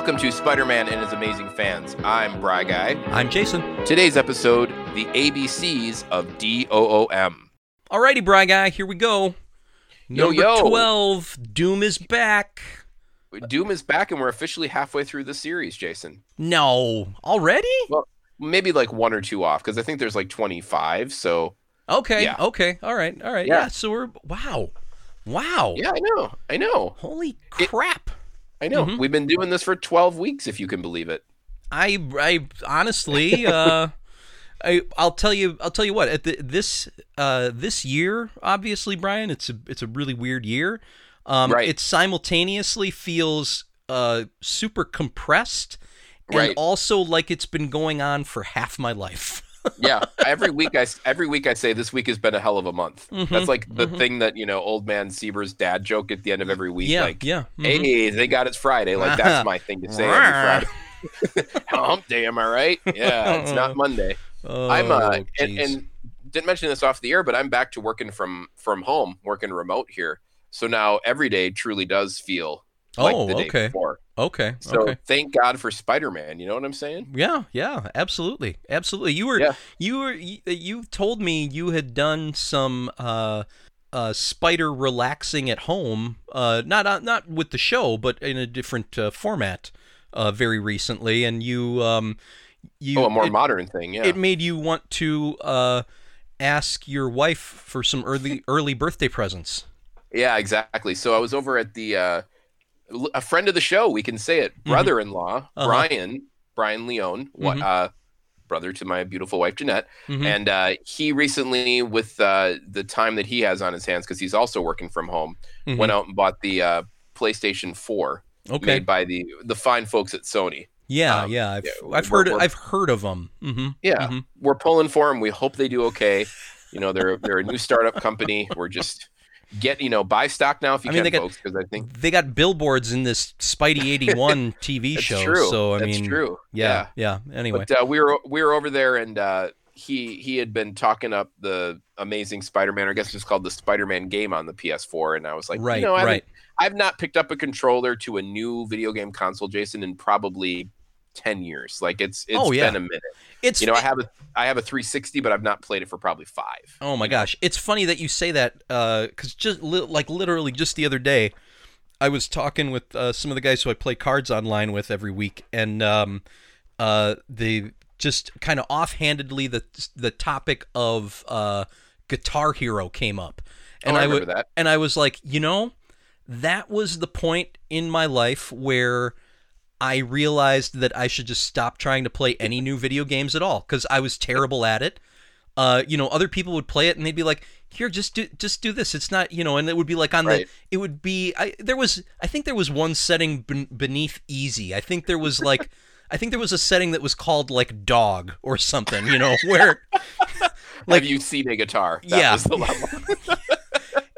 Welcome to Spider-Man and His Amazing Fans. I'm Bry Guy. I'm Jason. Today's episode, the ABCs of DOOM. Alrighty, Bry Guy, here we go. Number 12, Doom is back. Doom is back, and we're officially halfway through the series, Jason. No. Already? Well, maybe like one or two off, because I think there's like 25, so... Okay, yeah. All right. Yeah, so we're... Wow. Yeah, I know. Holy crap. I know. Mm-hmm. We've been doing this for 12 weeks, if you can believe it. I honestly, I'll tell you what. At this year, obviously, Brian, it's a really weird year. Right. It simultaneously feels super compressed, and also like it's been going on for half my life. Yeah, every week I say this week has been a hell of a month. Mm-hmm, that's like the thing that, you know, old man Sieber's dad joke at the end of every week. Yeah, like, hey, they got it's Friday. Like, that's my thing to say every Friday. Hump day, am I right? Yeah, it's not Monday. I'm and didn't mention this off the air, but I'm back to working from home, working remote here. So now every day truly does feel like the day before. Okay. So thank God for Spider-Man. You know what I'm saying? Yeah. Absolutely. You told me you had done some spider relaxing at home, not with the show, but in a different format, very recently, and you a more modern thing. Yeah, it made you want to ask your wife for some early birthday presents. Yeah, exactly. So I was over at the. A friend of the show, we can say it, brother-in-law, Brian Leone, brother to my beautiful wife, Jeanette. Mm-hmm. And he recently, with the time that he has on his hands, because he's also working from home, went out and bought the PlayStation 4 made by the fine folks at Sony. Yeah, yeah. I've heard of them. Mm-hmm. Yeah. Mm-hmm. We're pulling for them. We hope they do okay. You know, they're a new startup company. We're just... buy stock now if you can, folks, because I think they got billboards in this Spidey 81 TV show. That's true. So that's true. Yeah. Anyway, but we were over there, and he had been talking up the Amazing Spider-Man. Or I guess it's called the Spider-Man game on the PS4, and I was like, I've not picked up a controller to a new video game console, Jason, in probably 10 years. Like it's been a minute. It's I have a 360, but I've not played it for probably 5. Oh my gosh. It's funny that you say that, cuz just literally just the other day I was talking with some of the guys who I play cards online with every week, and they just kind of offhandedly the topic of Guitar Hero came up. And I remember that. And I was like, that was the point in my life where I realized that I should just stop trying to play any new video games at all, because I was terrible at it. Other people would play it and they'd be like, "Here, just do this." It's not, and it would be like I think there was one setting beneath easy. I think there was like, a setting that was called like dog or something. Where like have you seen a guitar? That was the level.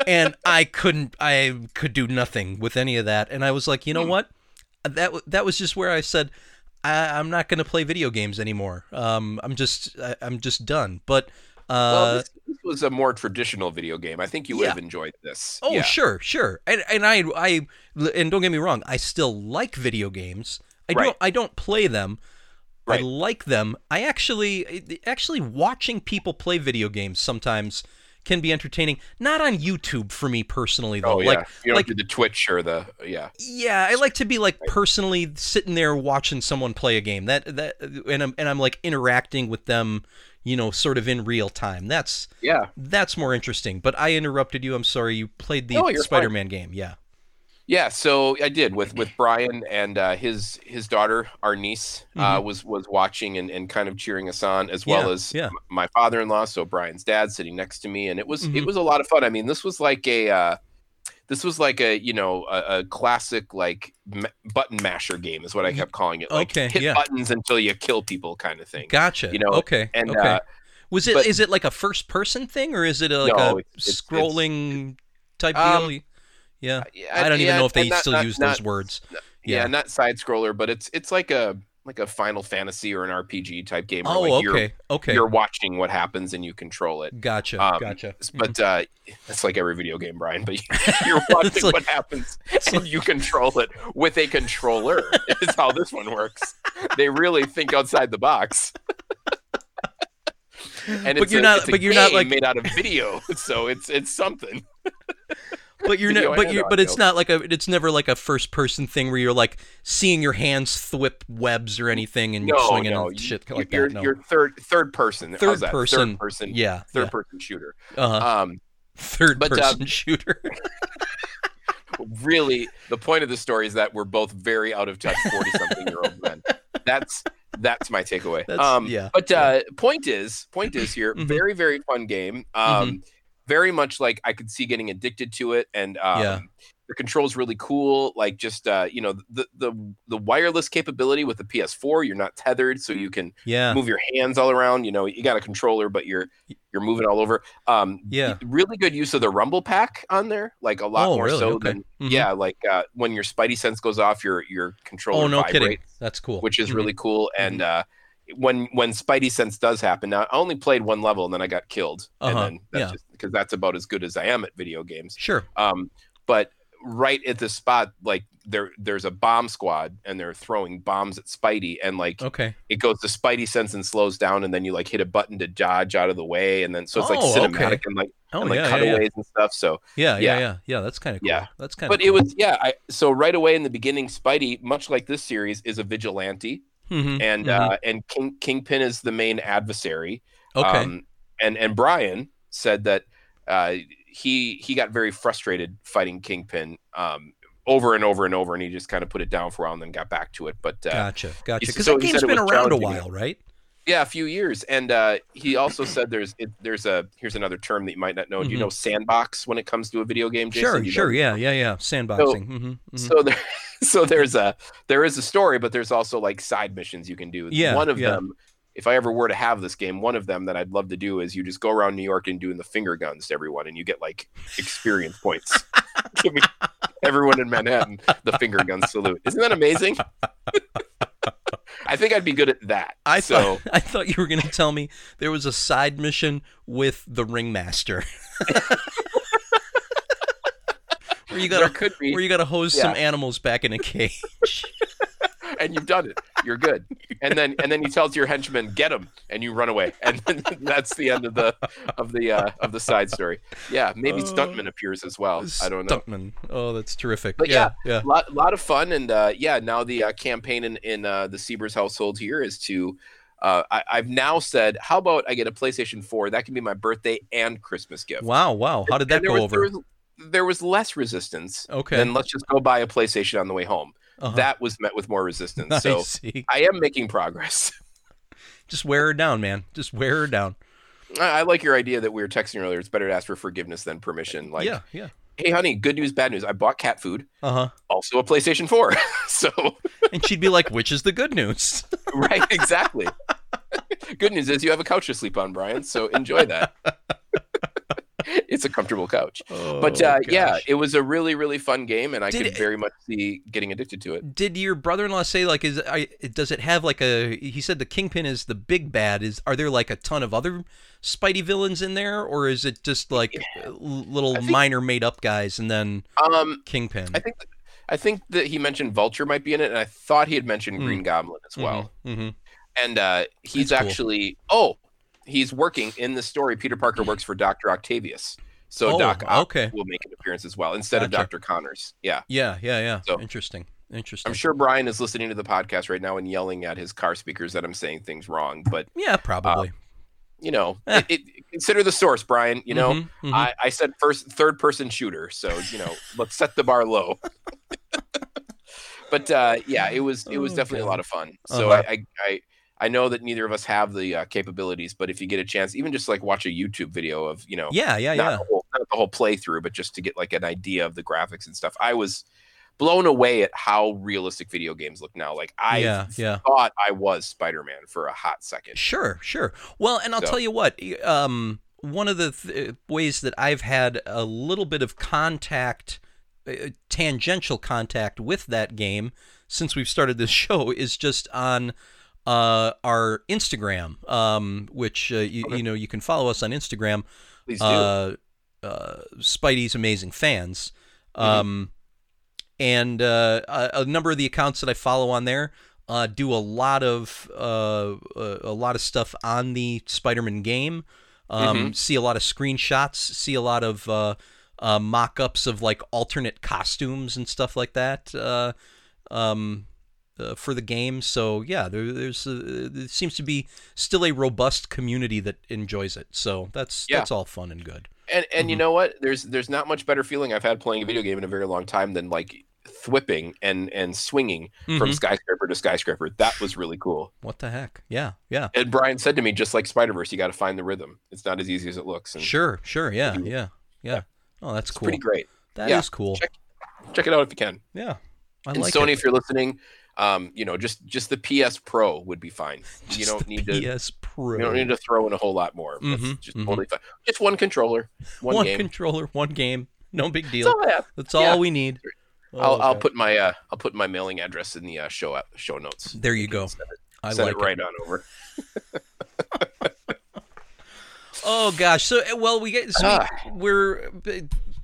And I could do nothing with any of that. And I was like, what? That was just where I said, I'm not going to play video games anymore. I'm just done. But this was a more traditional video game. I think you would have enjoyed this. Oh, yeah. Sure. And I and don't get me wrong, I still like video games. I don't play them. Right. I like them. I actually watching people play video games sometimes can be entertaining, not on YouTube for me personally, though. You don't do the Twitch or the yeah. I like to be personally sitting there watching someone play a game that and I'm like interacting with them, sort of in real time. That's more interesting. But I interrupted you. I'm sorry. You played the Spider-Man game, yeah. So I did with Brian and his daughter, our niece, was watching and kind of cheering us on, as well as my father-in-law. So Brian's dad sitting next to me, and it was a lot of fun. I mean, this was like a classic like button masher game is what I kept calling it. Like hit buttons until you kill people kind of thing. Gotcha. Was it? Is it like a first-person thing, or is it a scrolling type deal? Yeah, I don't even know if they still use those words. Not side scroller, but it's like a like a Final Fantasy or an RPG type game. Oh, like you're watching what happens and you control it. Gotcha. But it's like every video game, Brian, but you're watching what happens and you control it with a controller. It's how this one works. They really think outside the box. And it's not like made out of video, so it's something. But it's not like it's never like a first person thing where you're like seeing your hands thwip webs or anything and you're swinging on shit like that. You're third person. How's that? Third person. Yeah. Third person shooter. Third person shooter. Really, the point of the story is that we're both very out of touch 40-something-year-old men. That's my takeaway. Point is here, very, very fun game. Very much like I could see getting addicted to it, and the control's really cool. Like just the wireless capability with the PS4, you're not tethered, so you can move your hands all around. You know, you got a controller, but you're moving all over. Really good use of the Rumble Pack on there, like a lot more really? So okay. than like when your Spidey sense goes off, your controller vibrates. Kidding. That's cool, which is really cool, and when Spidey sense does happen. Now I only played one level and then I got killed, and then that's just because that's about as good as I am at video games. Sure. But right at the spot, like there's a bomb squad and they're throwing bombs at Spidey, and like it goes to Spidey sense and slows down, and then you like hit a button to dodge out of the way, and then so it's like cinematic and like cutaways and stuff. So that's kind of cool. That's kind of cool. It was so right away in the beginning, Spidey, much like this series, is a vigilante. And Kingpin is the main adversary. And Brian said that he got very frustrated fighting Kingpin over and over and over, and he just kind of put it down for a while and then got back to it. But gotcha. Because the game's been around a while, right? Yeah, a few years. And he also said here's another term that you might not know. Do you know sandbox when it comes to a video game, Jason? Sure. Yeah. Sandboxing. So there is a story, but there's also like side missions you can do. One of them, if I ever were to have this game, one of them that I'd love to do is you just go around New York and doing the finger guns to everyone, and you get like experience points. Giving everyone in Manhattan the finger gun salute. Isn't that amazing? I think I'd be good at that. I thought you were going to tell me there was a side mission with the Ringmaster. where you got to hose some animals back in a cage. And you've done it. You're good. And then you tell your henchmen, get him, and you run away. And then that's the end of the side story. Yeah, maybe Stuntman appears as well. I don't know. Stuntman. Oh, that's terrific. But yeah. Lot of fun. And now the campaign in the Siebers household here is to. I've now said, how about I get a PlayStation 4? That can be my birthday and Christmas gift. Wow. How did that go over? There was less resistance. Okay. Then let's just go buy a PlayStation on the way home. That was met with more resistance. I am making progress. Just wear her down, man. Just wear her down. I like your idea that we were texting earlier. It's better to ask for forgiveness than permission. Like, yeah. Hey, honey, good news, bad news. I bought cat food. Also a PlayStation 4. So. And she'd be like, which is the good news? Right, exactly. Good news is you have a couch to sleep on, Brian. So enjoy that. It's a comfortable couch. It was a really, really fun game, and I could very much see getting addicted to it. Did your brother-in-law say, like, does it have like a, he said the Kingpin is the big bad. Are there like a ton of other Spidey villains in there, or is it just like minor made up guys and then Kingpin? I think that he mentioned Vulture might be in it, and I thought he had mentioned Green Goblin as well. And he's he's working in the story. Peter Parker works for Doctor Octavius, so Doc Ock will make an appearance as well instead of Doctor Connors. Yeah. So, interesting. I'm sure Brian is listening to the podcast right now and yelling at his car speakers that I'm saying things wrong, but probably. Consider the source, Brian. I said third person shooter, so let's set the bar low. But it was definitely a lot of fun. So I know that neither of us have the capabilities, but if you get a chance, even just like watch a YouTube video of, not the whole playthrough, but just to get like an idea of the graphics and stuff. I was blown away at how realistic video games look now. Like I thought I was Spider-Man for a hot second. Sure. Well, and I'll tell you what, one of the ways that I've had a little bit of tangential contact with that game since we've started this show is just on our Instagram, which you know, you can follow us on Instagram. Please do. Spidey's Amazing Fans. And a number of the accounts that I follow on there do a lot of stuff on the Spider-Man game. See a lot of screenshots, see a lot of mock-ups of like alternate costumes and stuff like that for the game. So yeah, there seems to be still a robust community that enjoys it. So that's all fun and good. And you know what? There's not much better feeling I've had playing a video game in a very long time than like thwipping and swinging from skyscraper to skyscraper. That was really cool. What the heck? Yeah. And Brian said to me, just like Spider-Verse, you got to find the rhythm. It's not as easy as it looks. And sure. Yeah. Oh, that's cool. Pretty great. That is cool. Check it out if you can. Yeah. Sony, if you're listening, you know, just the PS Pro would be fine. You don't need to PS Pro. You don't need to throw in a whole lot more. That's just totally fine. Just one controller, one game. One controller, one game. No big deal. That's all we need. I'll put my mailing address in the show notes. There you go. Send it right on over. Oh gosh. So we're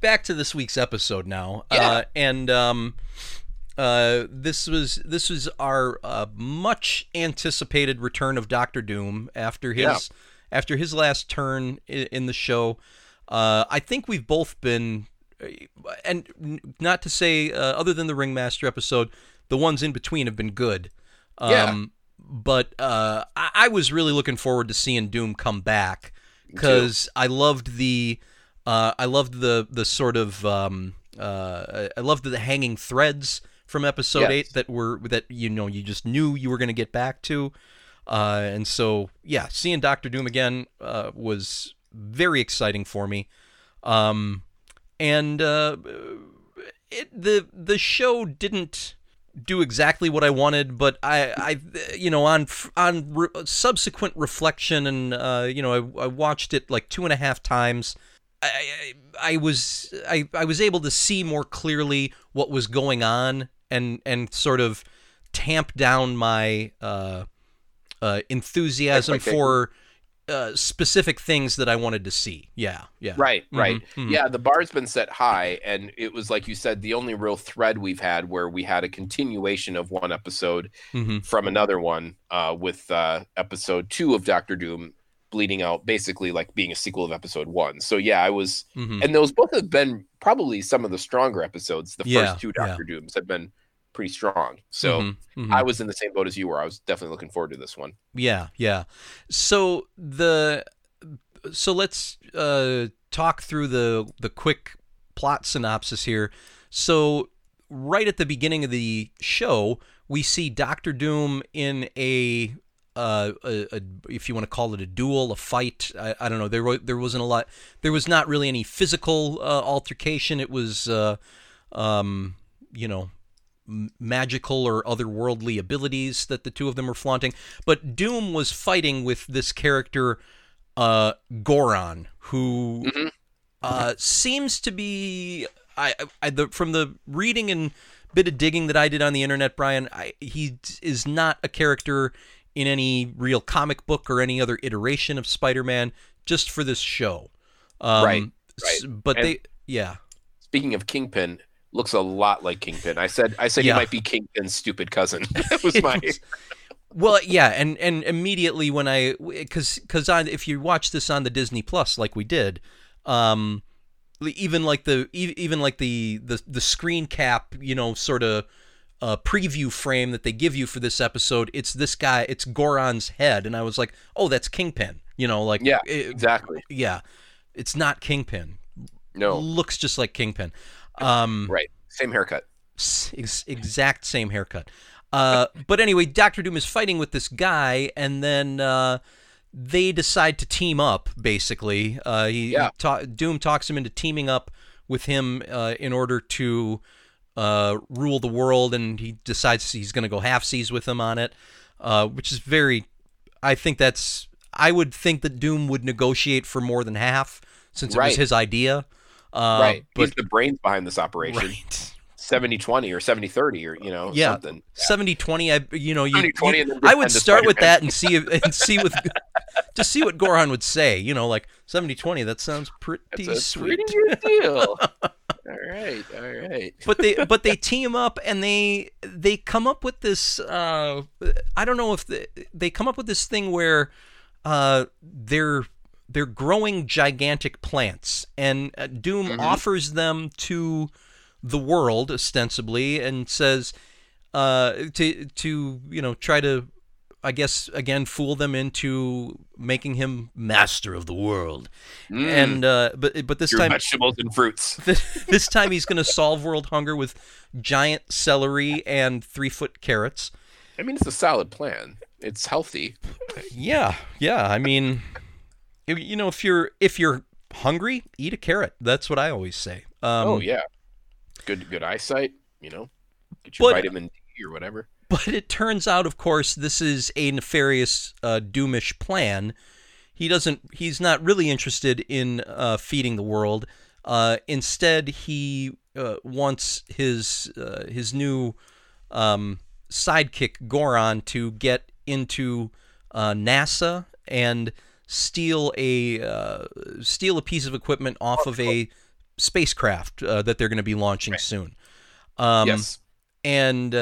back to this week's episode now. Yeah. This was our much anticipated return of Doctor Doom after his last turn in the show. I think we've both been, and not to say other than the Ringmaster episode, the ones in between have been good. But I was really looking forward to seeing Doom come back because I loved the hanging threads from episode 8 that you know, you just knew you were going to get back to. And so, yeah, seeing Dr. Doom again was very exciting for me. The show didn't do exactly what I wanted, but I you know, on subsequent reflection and, you know, I watched it like 2.5 times. I was able to see more clearly what was going on and sort of tamp down my enthusiasm for specific things that I wanted to see. Yeah. Right. Mm-hmm. Yeah, the bar's been set high, and it was like you said, the only real thread we've had where we had a continuation of one episode from another one with episode 2 of Doctor Doom bleeding out, basically like being a sequel of episode 1. So yeah, I was, and those both have been probably some of the stronger episodes. The first 2 Doctor Dooms have been pretty strong. So I was in the same boat as you were. I was definitely looking forward to this one. Yeah. So let's talk through the quick plot synopsis here. So right at the beginning of the show, we see Doctor Doom in a if you want to call it a duel, a fight, I don't know. There wasn't a lot. There was not really any physical altercation. It was, you know, magical or otherworldly abilities that the two of them were flaunting. But Doom was fighting with this character, Goron, who seems to be, from the reading and bit of digging that I did on the internet, Brian, he is not a character in any real comic book or any other iteration of Spider-Man, just for this show. Right. But speaking of Kingpin, looks a lot like Kingpin. I said he might be Kingpin's stupid cousin. That was my... Well, yeah, and immediately when I... Because if you watch this on the Disney Plus like we did, even like the screen cap, you know, sort of... preview frame that they give you for this episode, it's this guy, it's Goron's head, and I was like, oh, that's Kingpin, you know, like exactly. Yeah, it's not Kingpin. No, looks just like Kingpin. Right, same haircut, exact same haircut. But anyway, Doctor Doom is fighting with this guy, and then they decide to team up. Basically, Doom talks him into teaming up with him in order to rule the world, and he decides he's going to go halfsies with him on it, which is very... I would think that Doom would negotiate for more than half, since it was his idea. Right. But he's the brains behind this operation. Right. 70-20 or 70-30 or, you know, yeah, something. 70-20, I, you know, I would start with that and see what Goron would say, you know, like 70-20, that sounds pretty sweet. Pretty good deal. All right. But they team up and they come up with this I don't know if they come up with this thing where they're growing gigantic plants, and Doom offers them to the world ostensibly, and says to you know, try to, I guess, again, fool them into making him master of the world. And but this time, vegetables and fruits. This time he's going to solve world hunger with giant celery and 3-foot carrots. I mean, it's a solid plan. It's healthy. Yeah. I mean, you know, if you're hungry, eat a carrot. That's what I always say. Oh yeah, good eyesight. You know, get your vitamin D or whatever. But it turns out, of course, this is a nefarious, doomish plan. He's not really interested in feeding the world. Instead, he wants his new sidekick Goron to get into NASA and steal a piece of equipment off of a spacecraft that they're going to be launching soon. Yes, And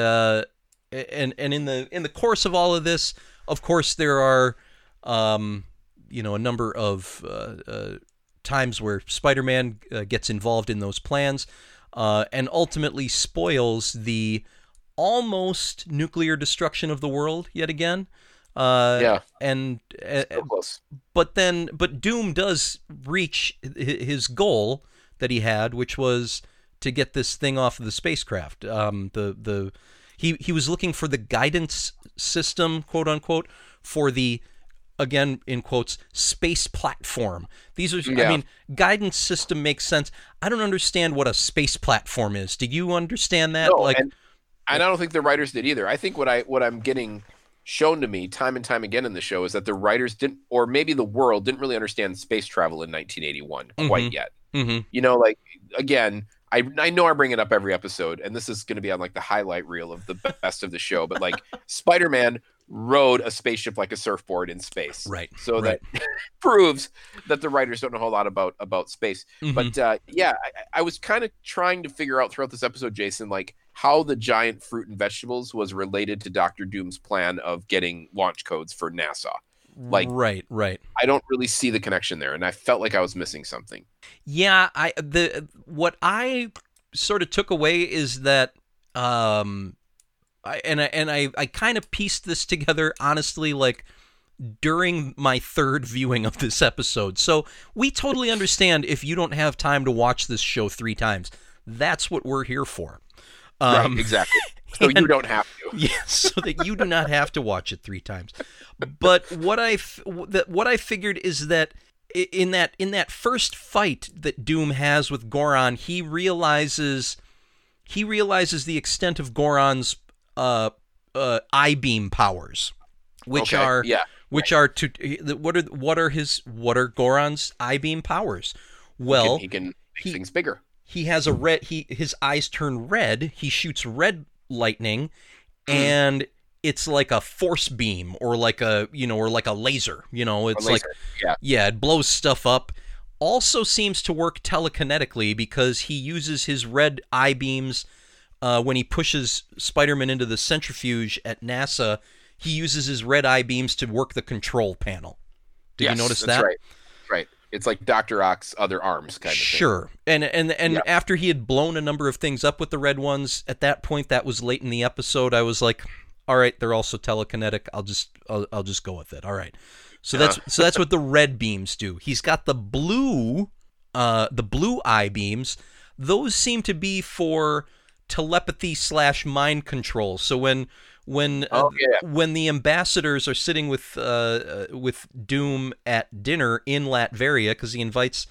in the course of all of this, of course, there are, you know, a number of times where Spider-Man gets involved in those plans and ultimately spoils the almost nuclear destruction of the world yet again. Yeah. And so close. But Doom does reach his goal that he had, which was to get this thing off of the spacecraft. He was looking for the guidance system, quote unquote, for the, again in quotes, space platform. These are, yeah. I mean, guidance system makes sense. I don't understand what a space platform is. Do you understand that? No, and I don't think the writers did either. I think what I'm getting shown to me time and time again in the show is that the writers didn't, or maybe the world didn't really understand space travel in 1981 quite yet. Mm-hmm. You know, like, again, I know I bring it up every episode, and this is going to be on like the highlight reel of the best of the show, but like Spider-Man rode a spaceship like a surfboard in space. Right. So that proves that the writers don't know a whole lot about space. Mm-hmm. But yeah, I was kind of trying to figure out throughout this episode, Jason, like how the giant fruit and vegetables was related to Dr. Doom's plan of getting launch codes for NASA. Like, right. I don't really see the connection there, and I felt like I was missing something. Yeah, what I sort of took away is that, I kind of pieced this together honestly, like during my third viewing of this episode. So we totally understand if you don't have time to watch this show 3 times. That's what we're here for. Right, exactly. So you don't have to. Yes, yeah, so that you do not have to watch it 3 times. But what I figured is that in that first fight that Doom has with Goron, he realizes the extent of Goron's I-beam powers, what are Goron's I-beam powers? Well, he can make things bigger. He has his eyes turn red. He shoots red lightning, and it's like a force beam, or like a, you know, or like a laser. You know, it's like, yeah, it blows stuff up. Also seems to work telekinetically, because he uses his red eye beams when he pushes Spider-Man into the centrifuge at NASA. He uses his red eye beams to work the control panel. Did you notice that? Right. It's like Dr. Ock's other arms kind of thing. Sure. And after he had blown a number of things up with the red ones, at that point, that was late in the episode, I was like, all right, they're also telekinetic. I'll just go with it. All right. So that's what the red beams do. He's got the blue eye beams. Those seem to be for telepathy / mind control. So when the ambassadors are sitting with Doom at dinner in Latveria, because he invites,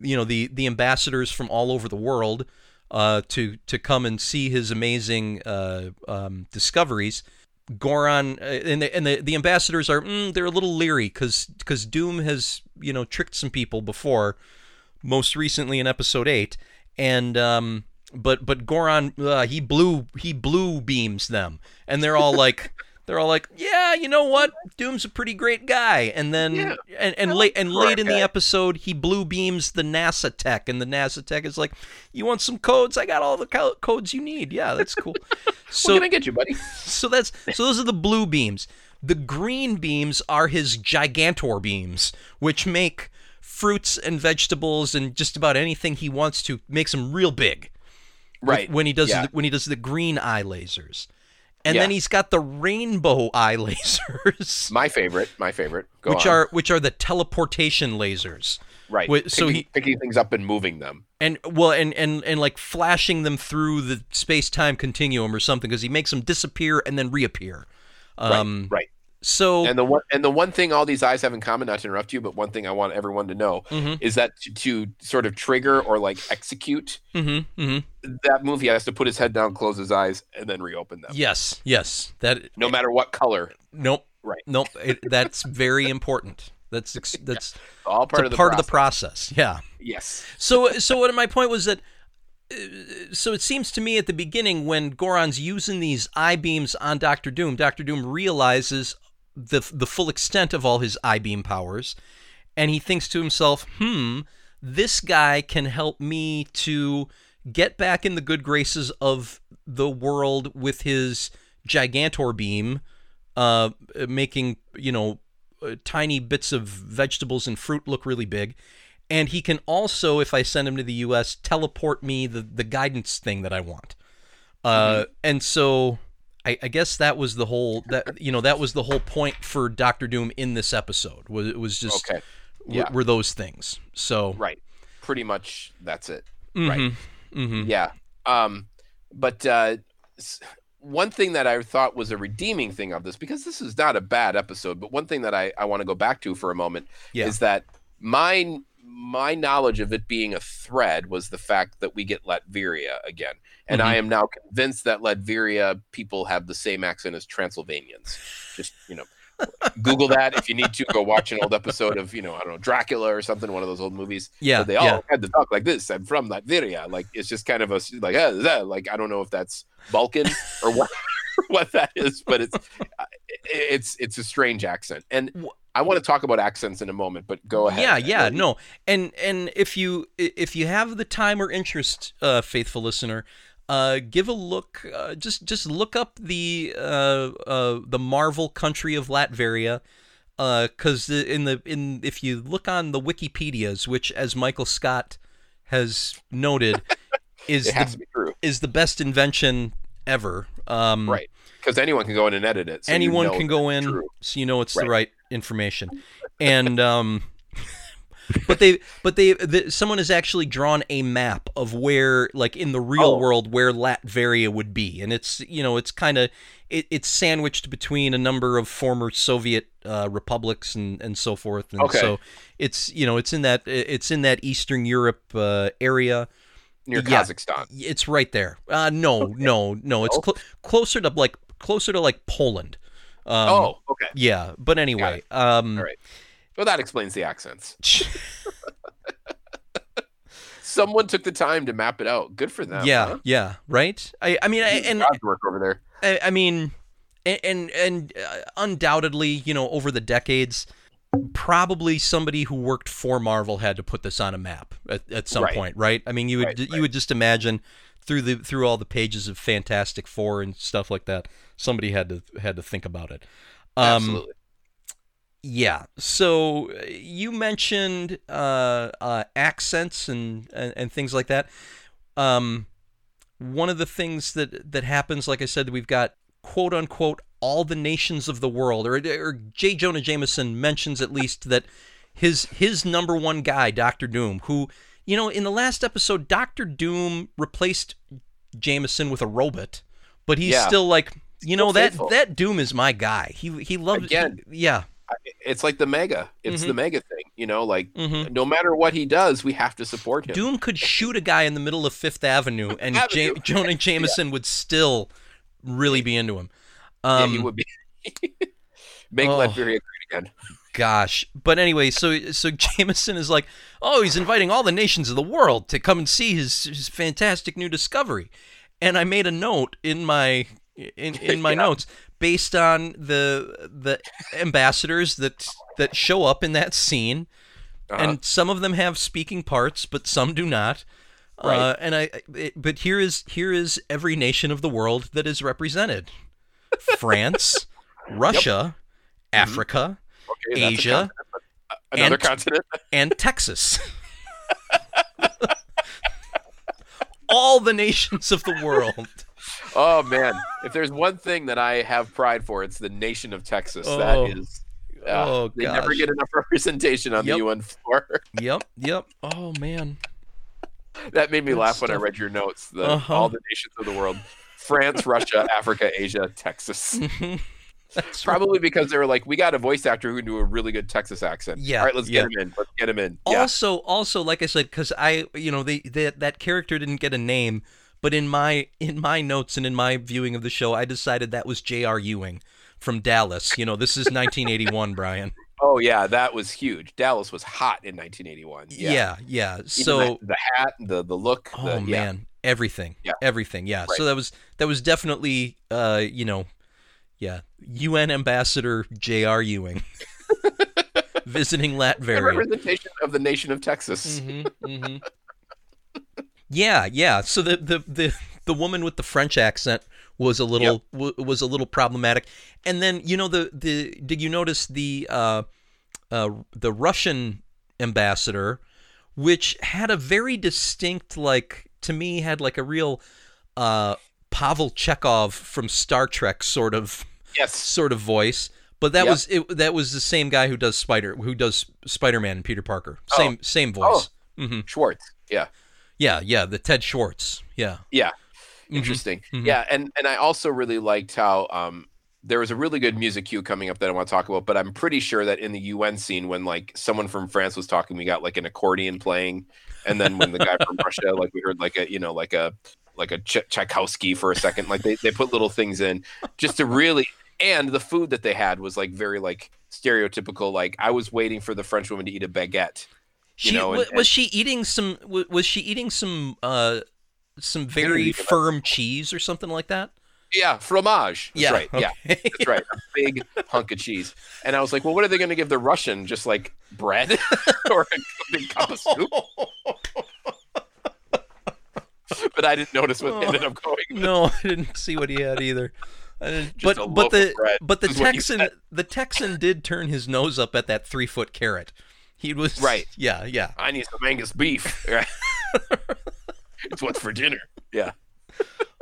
you know, the ambassadors from all over the world to come and see his amazing discoveries, Goron and the ambassadors are they're a little leery because Doom has, you know, tricked some people before, most recently in episode 8, and But Goron, he blue beams them, and they're all like, yeah, you know what, Doom's a pretty great guy. And then, yeah, and late in the episode, he blue beams the NASA tech, and the NASA tech is like, you want some codes? I got all the codes you need. Yeah, that's cool. So what can I get you, buddy? So those are the blue beams. The green beams are his gigantor beams, which make fruits and vegetables and just about anything he wants to, makes them real big. Right. When he does the green eye lasers. And then he's got the rainbow eye lasers. My favorite. Which are the teleportation lasers. Right. So he's picking things up and moving them. And like flashing them through the space-time continuum or something, because he makes them disappear and then reappear. Right. So and the one thing all these eyes have in common, not to interrupt you, but one thing I want everyone to know is that to sort of trigger or like execute that move, he has to put his head down, close his eyes, and then reopen them. Yes. No matter what color. Nope. Right. Nope. That's very important. That's all part of the process. Yeah. Yes. So what my point was that. So it seems to me at the beginning when Goron's using these eye beams on Doctor Doom realizes the full extent of all his I-beam powers, and he thinks to himself, this guy can help me to get back in the good graces of the world with his Gigantor beam, making, tiny bits of vegetables and fruit look really big, and he can also, if I send him to the U.S., teleport me the guidance thing that I want. And so... I guess that was the whole point for Doctor Doom in this episode. It was just were those things. So right, pretty much that's it. Mm-hmm. Right. Mm-hmm. Yeah. But one thing that I thought was a redeeming thing of this, because this is not a bad episode, but one thing that I want to go back to for a moment is that my knowledge of it being a thread was the fact that we get Latveria again. And I am now convinced that Latveria people have the same accent as Transylvanians. Just, Google that if you need to. Go watch an old episode of, Dracula or something, one of those old movies. Yeah. So they all had to talk like this. I'm from Latveria. Like, it's just kind of a, like, I don't know if that's Balkan or what that is, but it's a strange accent. And I want to talk about accents in a moment, but go ahead. Yeah, no. And if you have the time or interest, faithful listener, give a look. Just look up the Marvel country of Latveria, because if you look on the Wikipedias, which as Michael Scott has noted, is the best invention ever. Right. Because anyone can go in and edit it. So anyone can go in, so it's the right information. And but someone has actually drawn a map of where, like in the real world, where Latveria would be, and it's it's kind of it's sandwiched between a number of former Soviet republics and so forth. And so it's it's in that Eastern Europe area. Near Kazakhstan. It's right there. No. It's closer to like Poland. Okay. Yeah, but anyway. All right. Well, that explains the accents. Someone took the time to map it out. Good for them. Yeah. Huh? Yeah. Right. I mean, over there. I mean, undoubtedly, over the decades, probably somebody who worked for Marvel had to put this on a map at some point, right? I mean, you would just imagine through all the pages of Fantastic Four and stuff like that, somebody had to think about it. Absolutely. Yeah. So you mentioned accents and things like that. One of the things that happens, like I said, we've got quote unquote all the nations of the world, or J. Jonah Jameson mentions at least that his number one guy, Doctor Doom, who, in the last episode, Doctor Doom replaced Jameson with a robot, but he's still like, that Doom is my guy. He loves again. Yeah. It's like the mega. It's the mega thing, like no matter what he does, we have to support him. Doom could shoot a guy in the middle of Fifth Avenue and Jonah Jameson would still really be into him. Yeah, he would be. Make Latveria great again. gosh. But anyway, so Jameson is like, oh, he's inviting all the nations of the world to come and see his fantastic new discovery. And I made a note in my yeah. notes based on the ambassadors that show up in that scene. Uh-huh. And some of them have speaking parts, but some do not. Right. But here is every nation of the world that is represented: France, Russia, yep. Africa, mm-hmm. okay, Asia, another continent, and Texas. All the nations of the world. Oh man! If there's one thing that I have pride for, it's the nation of Texas. Oh. That is. They gosh. Never get enough representation on yep. the UN floor. Yep. Oh man. That made me Good laugh stuff. When I read your notes. All the nations of the world: France, Russia, Africa, Asia, Texas. That's probably right. Because they were like, we got a voice actor who can do a really good Texas accent. Yeah. All right, let's get him in. Yeah. Also, like I said, because that character didn't get a name, but in my notes and in my viewing of the show, I decided that was J.R. Ewing from Dallas. You know, this is 1981, Brian. Oh yeah, that was huge. Dallas was hot in 1981. Yeah. So even the hat, the look. Oh man, yeah. Everything. Yeah. Everything. Yeah. Right. So that was definitely UN Ambassador J.R. Ewing visiting Latveria. The representation of the nation of Texas. Mm-hmm, mm-hmm. Yeah. So the woman with the French accent was a little problematic, and then did you notice the Russian ambassador, which had a very distinct, like, to me had like a real Pavel Chekhov from Star Trek sort of voice, but that was it. That was the same guy who does Spider-Man and Peter Parker. Same voice. Oh. Mm-hmm. Schwartz. Yeah. The Ted Schwartz. Yeah. Interesting. Mm-hmm. Yeah, and I also really liked how there was a really good music cue coming up that I want to talk about, but I'm pretty sure that in the UN scene when like someone from France was talking, we got like an accordion playing, and then when the guy from Russia, like we heard like a like a Tchaikovsky for a second. Like they put little things in just to really, and the food that they had was like very like stereotypical. Like I was waiting for the French woman to eat a baguette. Was she eating some very firm cheese or something like that? Yeah, fromage. That's right. Okay. Yeah, that's right. A big hunk of cheese. And I was like, well, what are they going to give the Russian? Just like bread or a big cup of soup? But I didn't notice what ended up going. No, I didn't see what he had either. But the Texan did turn his nose up at that 3-foot carrot. He was right. Yeah. I need some Angus beef. Right. It's what's for dinner. Yeah.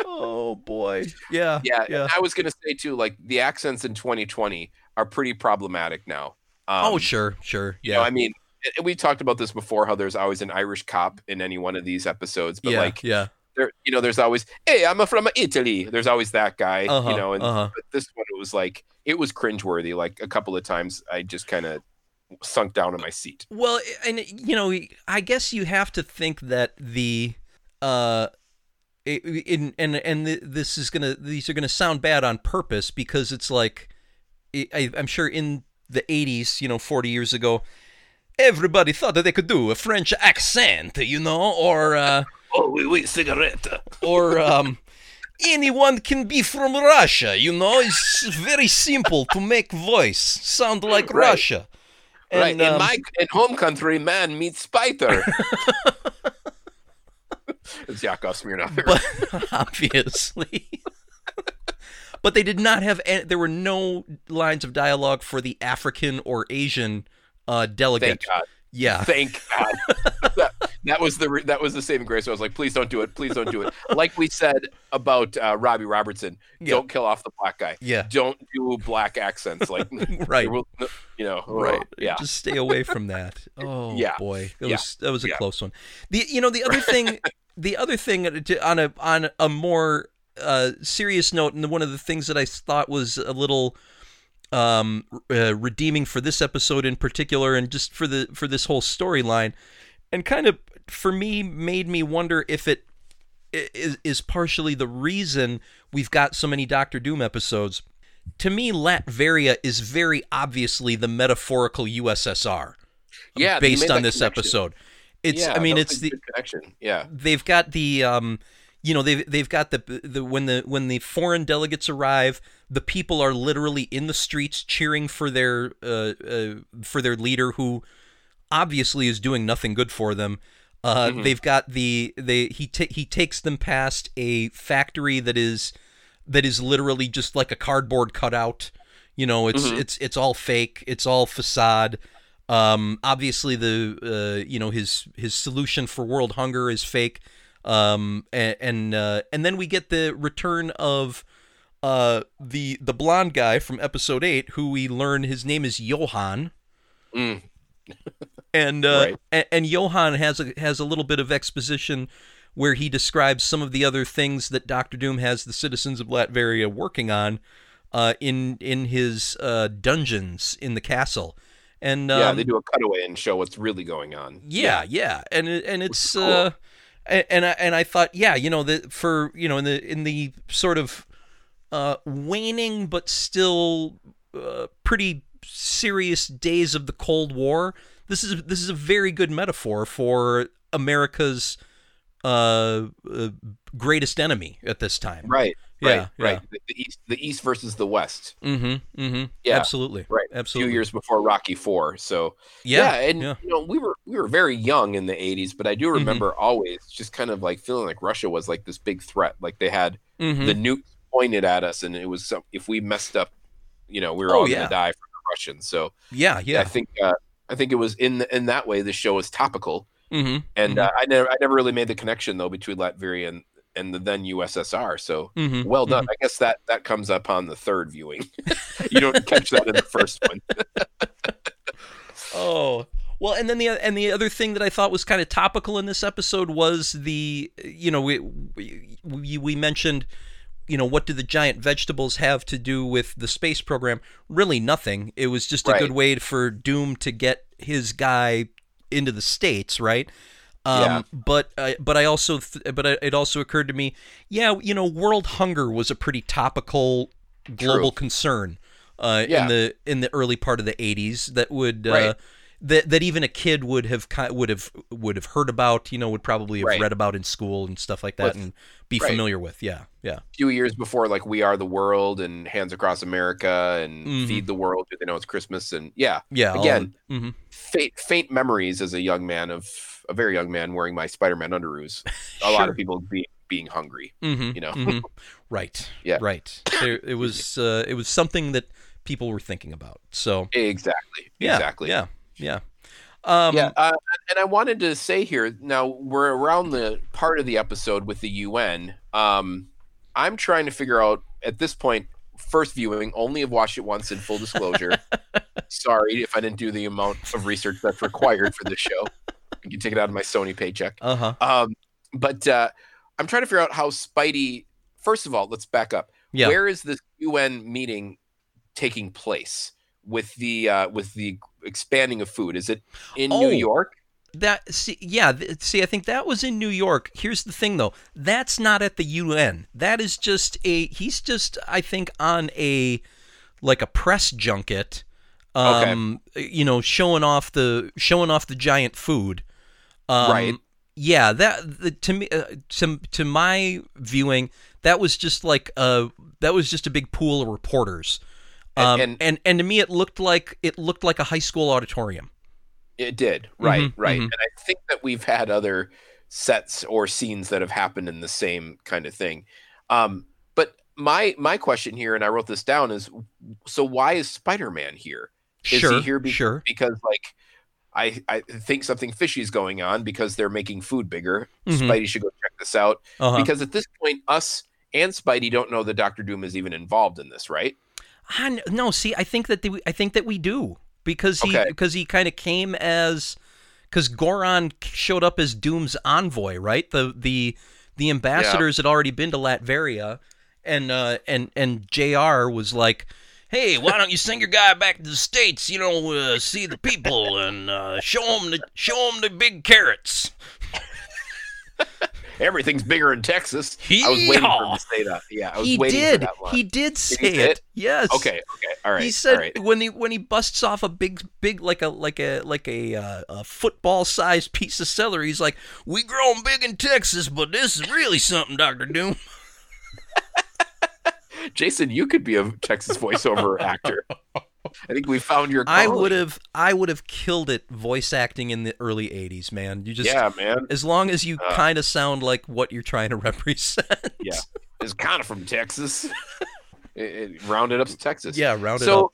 Oh boy. Yeah. I was gonna say too, like the accents in 2020 are pretty problematic now. Sure. Yeah. You know, I mean, we talked about this before, how there's always an Irish cop in any one of these episodes, but there, there's always, hey, I'm from Italy. There's always that guy, But this one, it was cringeworthy. Like a couple of times, I just kind of sunk down in my seat. Well, and I guess you have to think that these are gonna sound bad on purpose because it's like, I'm sure in the 80s, 40 years ago, everybody thought that they could do a French accent, or oui, cigarette, or anyone can be from Russia, It's very simple to make voice sound like Russia. Right. And, in my home country, man meets spider. It's Yakov Smirnoff. But obviously. But they did not have – there were no lines of dialogue for the African or Asian delegate. Thank God. Yeah. Thank God. That was the saving grace. I was like, please don't do it. Please don't do it. Like we said about Robbie Robertson, don't kill off the black guy. Yeah. Don't do black accents. Like, right. Right. Yeah. Just stay away from that. Oh, yeah. Boy. That was a close one. The other thing on a more serious note, and one of the things that I thought was a little redeeming for this episode in particular, and just for this whole storyline, and kind of for me made me wonder if it is partially the reason we've got so many Doctor Doom episodes, to me, Latveria is very obviously the metaphorical USSR. Yeah, based on this episode. It's, yeah, I mean, it's the connection. Yeah, they've got the, you know, they've got the when the foreign delegates arrive, the people are literally in the streets cheering for their leader, who obviously is doing nothing good for them. Mm-hmm. They've got he takes them past a factory that is literally just like a cardboard cutout. You know, it's mm-hmm. it's all fake. It's all facade. Obviously the, you know, his solution for world hunger is fake. And then we get the return of, the blonde guy from episode 8, who we learn his name is Johan. Mm. And, right. and Johan has a little bit of exposition where he describes some of the other things that Doctor Doom has the citizens of Latveria working on, in his, dungeons in the castle. And, yeah, they do a cutaway and show what's really going on. Yeah, yeah, and it's cool. and I thought, yeah, you know, in the sort of waning but still pretty serious days of the Cold War, this is a very good metaphor for America's greatest enemy at this time. Right. Yeah, right. Yeah. The East versus the West. Mm-hmm. Mm-hmm. Yeah, absolutely. Right. Absolutely. A few years before Rocky IV. So yeah, you know, we were very young in the 80s, but I do remember mm-hmm. always just kind of like feeling like Russia was like this big threat. Like they had mm-hmm. the nukes pointed at us, and it was if we messed up, you know, we were all gonna die from the Russians. So yeah. I think it was in that way this show is topical. Mm-hmm. And mm-hmm. I never really made the connection though between Latveria and the then USSR. So mm-hmm. well done. Mm-hmm. I guess that comes up on the third viewing. You don't catch that in the first one. Oh, well, and then the other thing that I thought was kind of topical in this episode was the, you know, we mentioned, you know, what do the giant vegetables have to do with the space program? Really nothing. It was just a good way for Doom to get his guy into the States. Right. But it also occurred to me, yeah, you know, world hunger was a pretty topical global concern in the early part of the 80s that would that even a kid would have heard about, you know, would probably have read about in school and stuff like that and be familiar with. Yeah. A few years before, like We Are the World and Hands Across America and mm-hmm. Feed the World, they know it's Christmas, and again, mm-hmm. faint memories as a young man of. A very young man wearing my Spider-Man underoos. A lot of people being hungry, mm-hmm, you know. Mm-hmm. Right. Yeah. Right. It was something that people were thinking about. So exactly. Yeah. Yeah. And I wanted to say here, now we're around the part of the episode with the UN. I'm trying to figure out at this point, first viewing, only have watched it once in full disclosure. Sorry if I didn't do the amount of research that's required for this show. I can take it out of my Sony paycheck. Uh-huh. But I'm trying to figure out how Spidey... First of all, let's back up. Yeah. Where is this UN meeting taking place with the expanding of food? Is it in New York? I think that was in New York. Here's the thing, though. That's not at the UN. That is just he's just, I think, on a press junket, you know, showing off the giant food. Right. Yeah, to my viewing, that was just a big pool of reporters. And to me it looked like a high school auditorium. It did. Right, mm-hmm, right. Mm-hmm. And I think that we've had other sets or scenes that have happened in the same kind of thing. But my question here, and I wrote this down, is so why is Spider-Man here? Is he here because like I think something fishy is going on because they're making food bigger. Mm-hmm. Spidey should go check this out. Uh-huh. Because at this point, us and Spidey don't know that Doctor Doom is even involved in this, right? No, see, I think that we do because he kind of came because Goron showed up as Doom's envoy, right? The ambassadors had already been to Latveria, and JR was like, hey, why don't you send your guy back to the States, you know, see the people and show them the big carrots. everything's bigger in Texas. I was waiting for him to say that. Yeah, I was waiting for that one. He did say it. Yes. Okay. All right. He said when he busts off a big like a football sized piece of celery, he's like, "We grown big in Texas, but this is really something, Doctor Doom." Jason, you could be a Texas voiceover actor. I think we found your calling. I would have killed it voice acting in the early 80s, man. Yeah, man. As long as you kind of sound like what you're trying to represent. Yeah. It's kind of from Texas. It rounded up to Texas. Yeah, rounded up.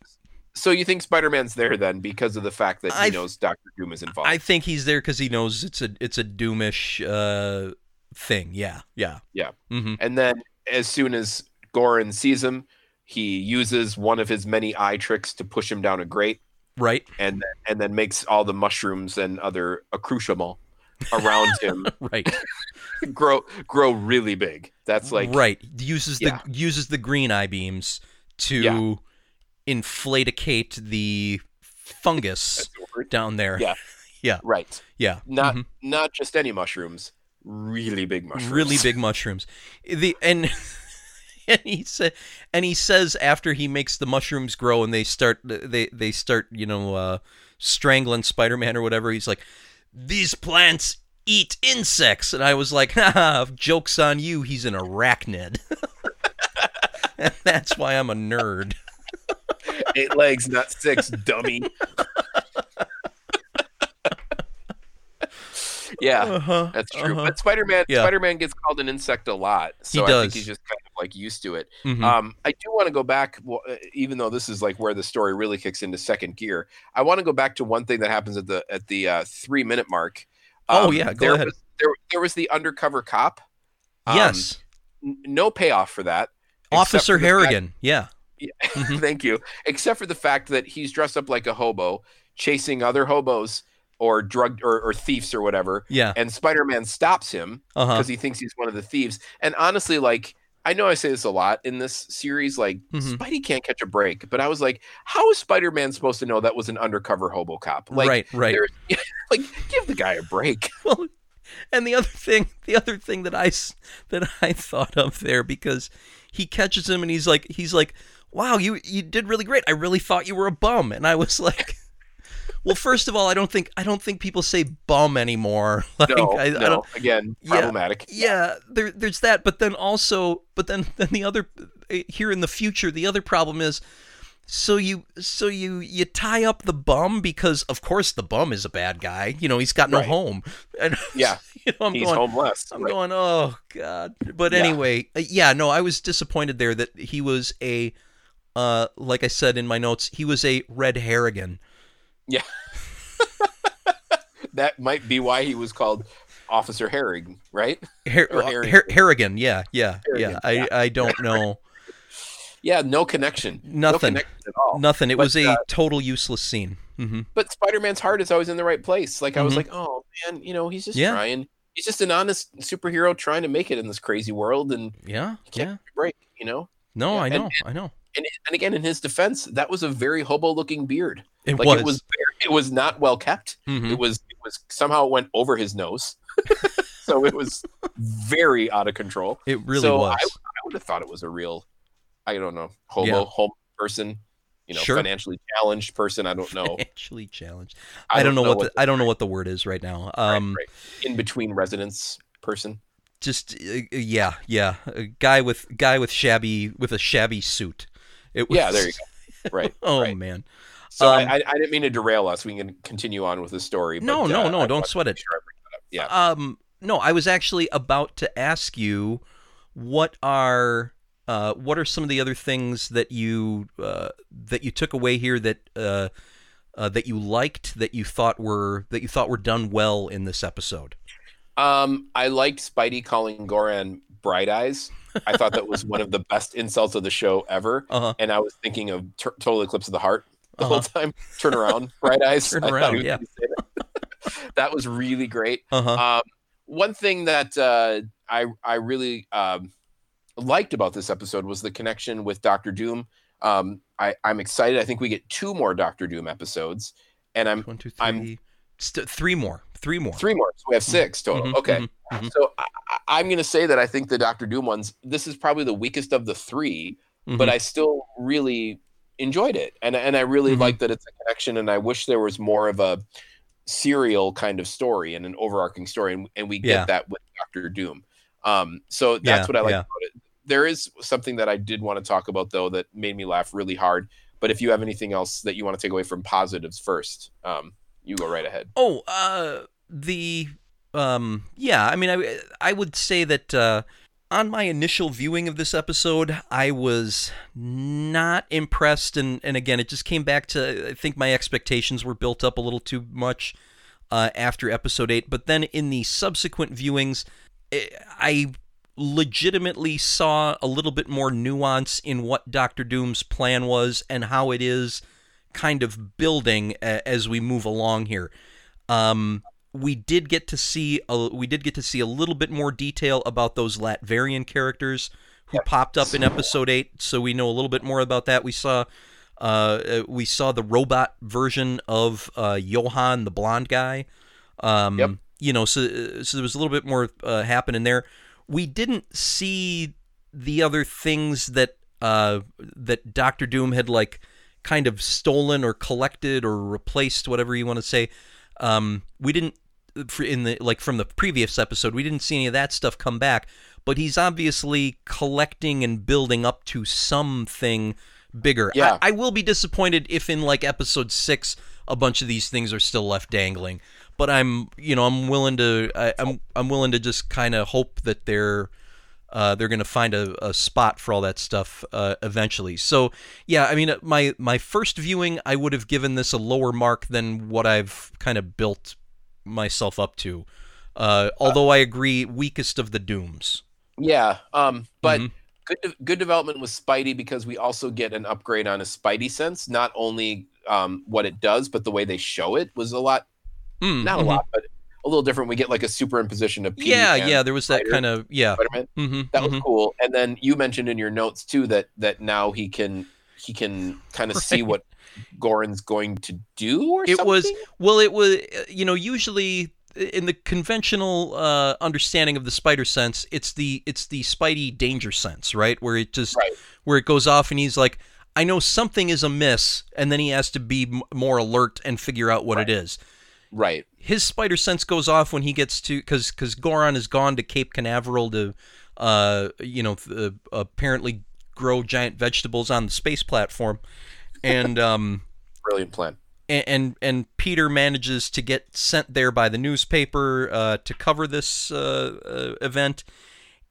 So you think Spider-Man's there then because of the fact that he knows Dr. Doom is involved? I think he's there because he knows it's a Doomish thing. Yeah. Mm-hmm. And then as soon as Goron sees him, he uses one of his many eye tricks to push him down a grate. Right. And then makes all the mushrooms and other accoutrements around him right. grow really big. That's like right. Uses the green eye beams to inflaticate the fungus down there. Yeah. Yeah. Right. Yeah. Not just any mushrooms, really big mushrooms. And he says after he makes the mushrooms grow and they start strangling Spider-Man or whatever, he's like, "These plants eat insects." And I was like, "Haha, joke's on you, he's an arachnid." And that's why I'm a nerd. 8 legs, not 6, dummy. Yeah, that's true. But Spider-Man gets called an insect a lot, so I think he's just kind of like used to it. Mm-hmm. I do want to go back, even though this is like where the story really kicks into second gear. I want to go back to one thing that happens at the 3-minute mark. Go ahead. There was the undercover cop. Yes. No payoff for that. Officer Harrigan. Thank you. Except for the fact that he's dressed up like a hobo, chasing other hobos. Or drug or thieves or whatever. Yeah. And Spider-Man stops him because he thinks he's one of the thieves. And honestly, like, I know I say this a lot in this series, like Spidey can't catch a break. But I was like, how is Spider-Man supposed to know that was an undercover hobo cop? Like, right. Like, give the guy a break. Well, and the other thing that I thought of there, because he catches him and he's like, "Wow, you did really great. I really thought you were a bum." And I was like, well, first of all, I don't think people say bum anymore. Like, again, problematic. Yeah, there's that. But then also, then the other here in the future, the other problem is, so you tie up the bum because of course the bum is a bad guy. You know, he's got no home. And, he's homeless. I'm going, oh God. But anyway, I was disappointed there that he was a, like I said in my notes, he was a Red Harrigan. Yeah, that might be why he was called Officer Harrigan, right? Harrigan, Harrigan. I don't know. Yeah, no connection. Nothing. No connection at all. Nothing. It was a total useless scene. Mm-hmm. But Spider-Man's heart is always in the right place. Like I was like, oh man, you know, he's just trying. He's just an honest superhero trying to make it in this crazy world, and he can't get a break. You know? No, yeah. I know. And again, in his defense, that was a very hobo-looking beard. It was not well kept. Mm-hmm. It was somehow went over his nose, so it was very out of control. It really was. I would have thought it was a real, I don't know, home person, financially challenged person. I don't know. Financially challenged. I don't know what the word is right now. Right. In between residence person. Just a guy with a shabby suit. It was... Yeah, there you go. Right. Man. So I didn't mean to derail us. We can continue on with the story. But, no, don't sweat it. Sure I was actually about to ask you what are some of the other things that you took away here that you liked, that you thought were done well in this episode. I liked Spidey calling Goran Bright Eyes. I thought that was one of the best insults of the show ever. And I was thinking of Total Eclipse of the Heart the whole time. Turn around, Bright Eyes. Turn around, That was really great. One thing that I really liked about this episode was the connection with Doctor Doom. I'm excited. I think we get 2 more Doctor Doom episodes. And I'm... 1, 2, 3... 3 more. Three more. So we have six total. Mm-hmm, okay. Mm-hmm. So I'm going to say that I think the Doctor Doom ones, this is probably the weakest of the three, but I still really enjoyed it. And I really like that it's a connection, and I wish there was more of a serial kind of story and an overarching story. And we get that with Doctor Doom. So that's what I like about it. There is something that I did want to talk about, though, that made me laugh really hard. But if you have anything else that you want to take away from positives first, you go right ahead. Oh, I mean, I would say that on my initial viewing of this episode, I was not impressed. And again, it just came back to, I think my expectations were built up a little too much after episode 8. But then in the subsequent viewings, I legitimately saw a little bit more nuance in what Doctor Doom's plan was and how it is kind of building as we move along here. We did get to see a little bit more detail about those Latvian characters who popped up in episode 8, so we know a little bit more about that. We saw the robot version of Johan, the blonde guy. You know, so there was a little bit more happening there. We didn't see the other things that Doctor Doom had, like, kind of stolen or collected or replaced, whatever you want to say. We didn't, from the previous episode, we didn't see any of that stuff come back. But he's obviously collecting and building up to something bigger. Yeah. I will be disappointed if in, like, episode 6, a bunch of these things are still left dangling. But I'm willing to just kind of hope that they're going to find a spot for all that stuff eventually. So yeah, I mean, my first viewing, I would have given this a lower mark than what I've kind of built myself up to. Although I agree, weakest of the Dooms. Yeah, but good development with Spidey, because we also get an upgrade on his Spidey sense. Not only what it does, but the way they show it was a lot. Not a lot, but a little different. We get like a superimposition of Peter. Yeah. There was that kind of Spider-Man. That was cool. And then you mentioned in your notes too that now he can kind of see what Goron's going to do. Or something? It was. You know, usually in the conventional understanding of the spider sense, it's the Spidey danger sense, right? Where it just where it goes off and he's like, I know something is amiss, and then he has to be more alert and figure out what it is. Right. His spider sense goes off when he gets to, because Goron has gone to Cape Canaveral to, apparently grow giant vegetables on the space platform, and brilliant plan. And Peter manages to get sent there by the newspaper to cover this event,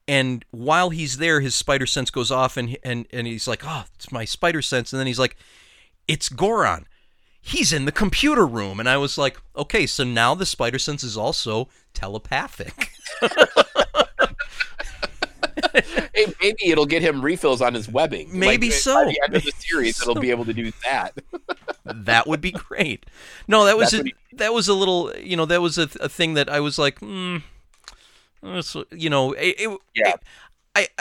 and while he's there, his spider sense goes off, and he's like, oh, it's my spider sense, and then he's like, it's Goron. He's in the computer room. And I was like, okay, so now the spider sense is also telepathic. Hey, maybe it'll get him refills on his webbing. Maybe so. By the end of the series, it'll be able to do that. That would be great. No, that was a thing that I was like,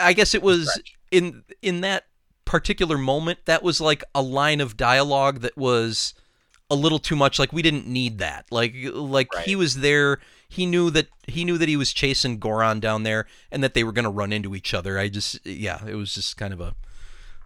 I guess it was in that particular moment, that was like a line of dialogue that was a little too much. Like, we didn't need that. He was there. He knew that he was chasing Goron down there and that they were going to run into each other. It was just kind of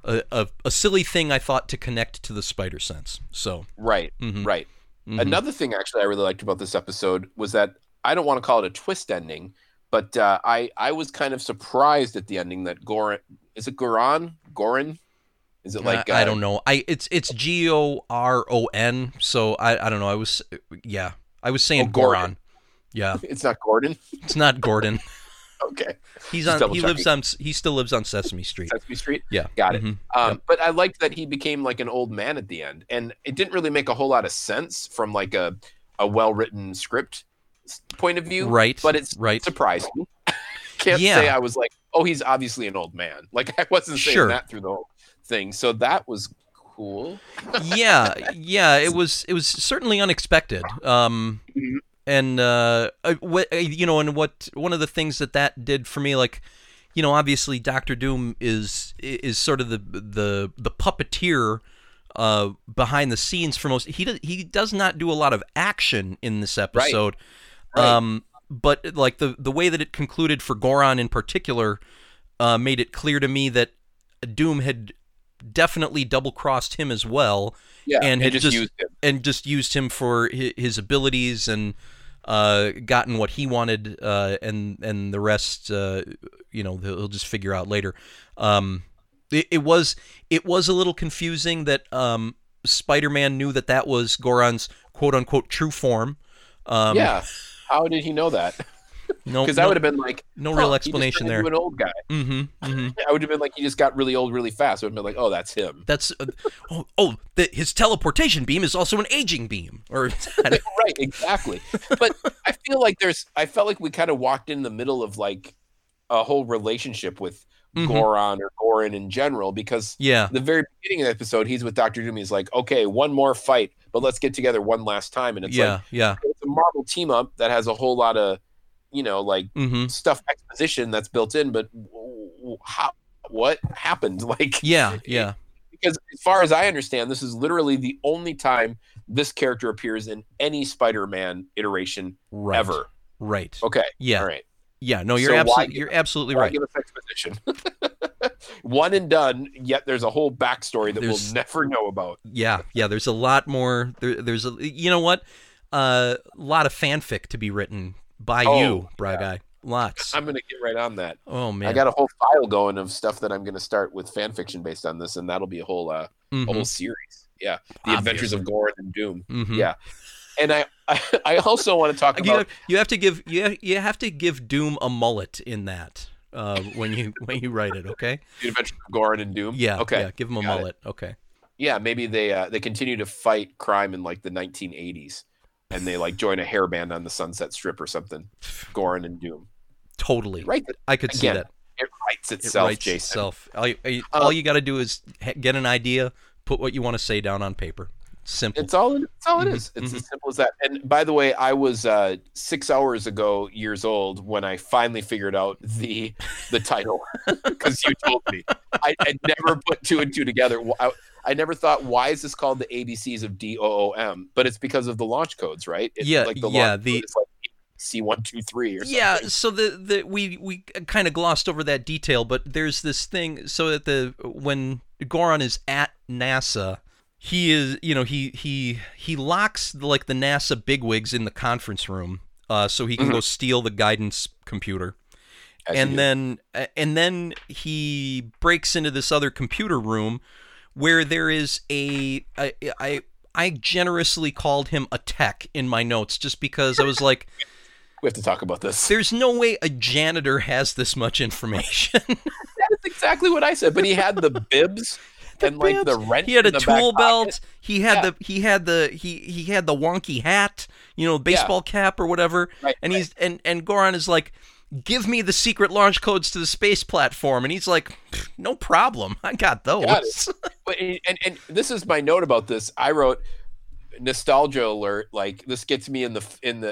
a silly thing, I thought, to connect to the spider sense. So another thing actually I really liked about this episode was that, I don't want to call it a twist ending, but I was kind of surprised at the ending that Goron, is it Goron? Goron? Is it like I don't know. It's Goron, so I don't know. I was saying Goron. Yeah. It's not Gordon. It's not Gordon. Okay. He still lives on Sesame Street. Sesame Street? Yeah. Got it. But I liked that he became like an old man at the end, and it didn't really make a whole lot of sense from like a well-written script point of view. Right. But it's surprised me. Can't say I was like, oh, he's obviously an old man. Like, I wasn't saying that through the whole thing. So that was cool. Yeah. It was certainly unexpected. And what one of the things that did for me, like, you know, obviously Doctor Doom is sort of the puppeteer behind the scenes for most. He does not do a lot of action in this episode. Right. But like the way that it concluded for Goron in particular made it clear to me that Doom had definitely double-crossed him as well, and had just used him. And just used him for his abilities and gotten what he wanted, and the rest, he'll just figure out later. It was a little confusing that Spider-Man knew that was Goron's quote-unquote true form. How did he know that? Because I would have been like, no real explanation there. An old guy. Mm-hmm, mm-hmm. I would have been like, he just got really old really fast. I would have been like, oh, that's him. That's his teleportation beam is also an aging beam, or right, exactly. But I feel like I felt like we kind of walked in the middle of like a whole relationship with Goron or Goron in general, because the very beginning of the episode, he's with Doctor Doom. He's like, okay, one more fight, but let's get together one last time. And it's it's a Marvel team up that has a whole lot of stuff exposition that's built in, but what happened? Because as far as I understand, this is literally the only time this character appears in any Spider-Man iteration ever. Right. Okay. Yeah. All right. Yeah. No, you're absolutely right. Give us exposition. One and done. Yet there's a whole backstory that we'll never know about. Yeah. Yeah. There's a lot more. There's you know what? A lot of fanfic to be written. By you, Bry Guy. Lots. I'm going to get right on that. Oh, man. I got a whole file going of stuff that I'm going to start with fan fiction based on this, and that'll be a whole series. Yeah. The Adventures of Goron and Doom. Mm-hmm. Yeah. And I also want to talk about... You have to give Doom a mullet in that when you write it, okay? The Adventures of Goron and Doom? Yeah. Okay. Yeah, give him a mullet. It. Okay. Yeah, maybe they continue to fight crime in like the 1980s. And they like join a hair band on the Sunset Strip or something. Goron and Doom. Totally. Right. I could see that. It writes itself, Jason. All you got to do is get an idea, put what you want to say down on paper. Simple. It's all it is. It's as simple as that. And by the way, I was 6 hours ago years old when I finally figured out the title, because you told me. I never put two and two together. I never thought, why is this called the ABCs of DOOM? But it's because of the launch codes, right? It's C123 or something. Yeah, so we kind of glossed over that detail, but there's this thing so that when Goron is at NASA, he is, he locks like the NASA bigwigs in the conference room, so he can go steal the guidance computer. And then he breaks into this other computer room where there is I generously called him a tech in my notes just because I was like, we have to talk about this. There's no way a janitor has this much information. That is exactly what I said. But he had the bibs and bibs. Like the wrench. He had a tool belt. He had the wonky hat, baseball cap or whatever. Right, and and Goron is like, give me the secret launch codes to the space platform. And he's like, no problem. I got those. Got and this is my note about this. I wrote nostalgia alert. Like this gets me in the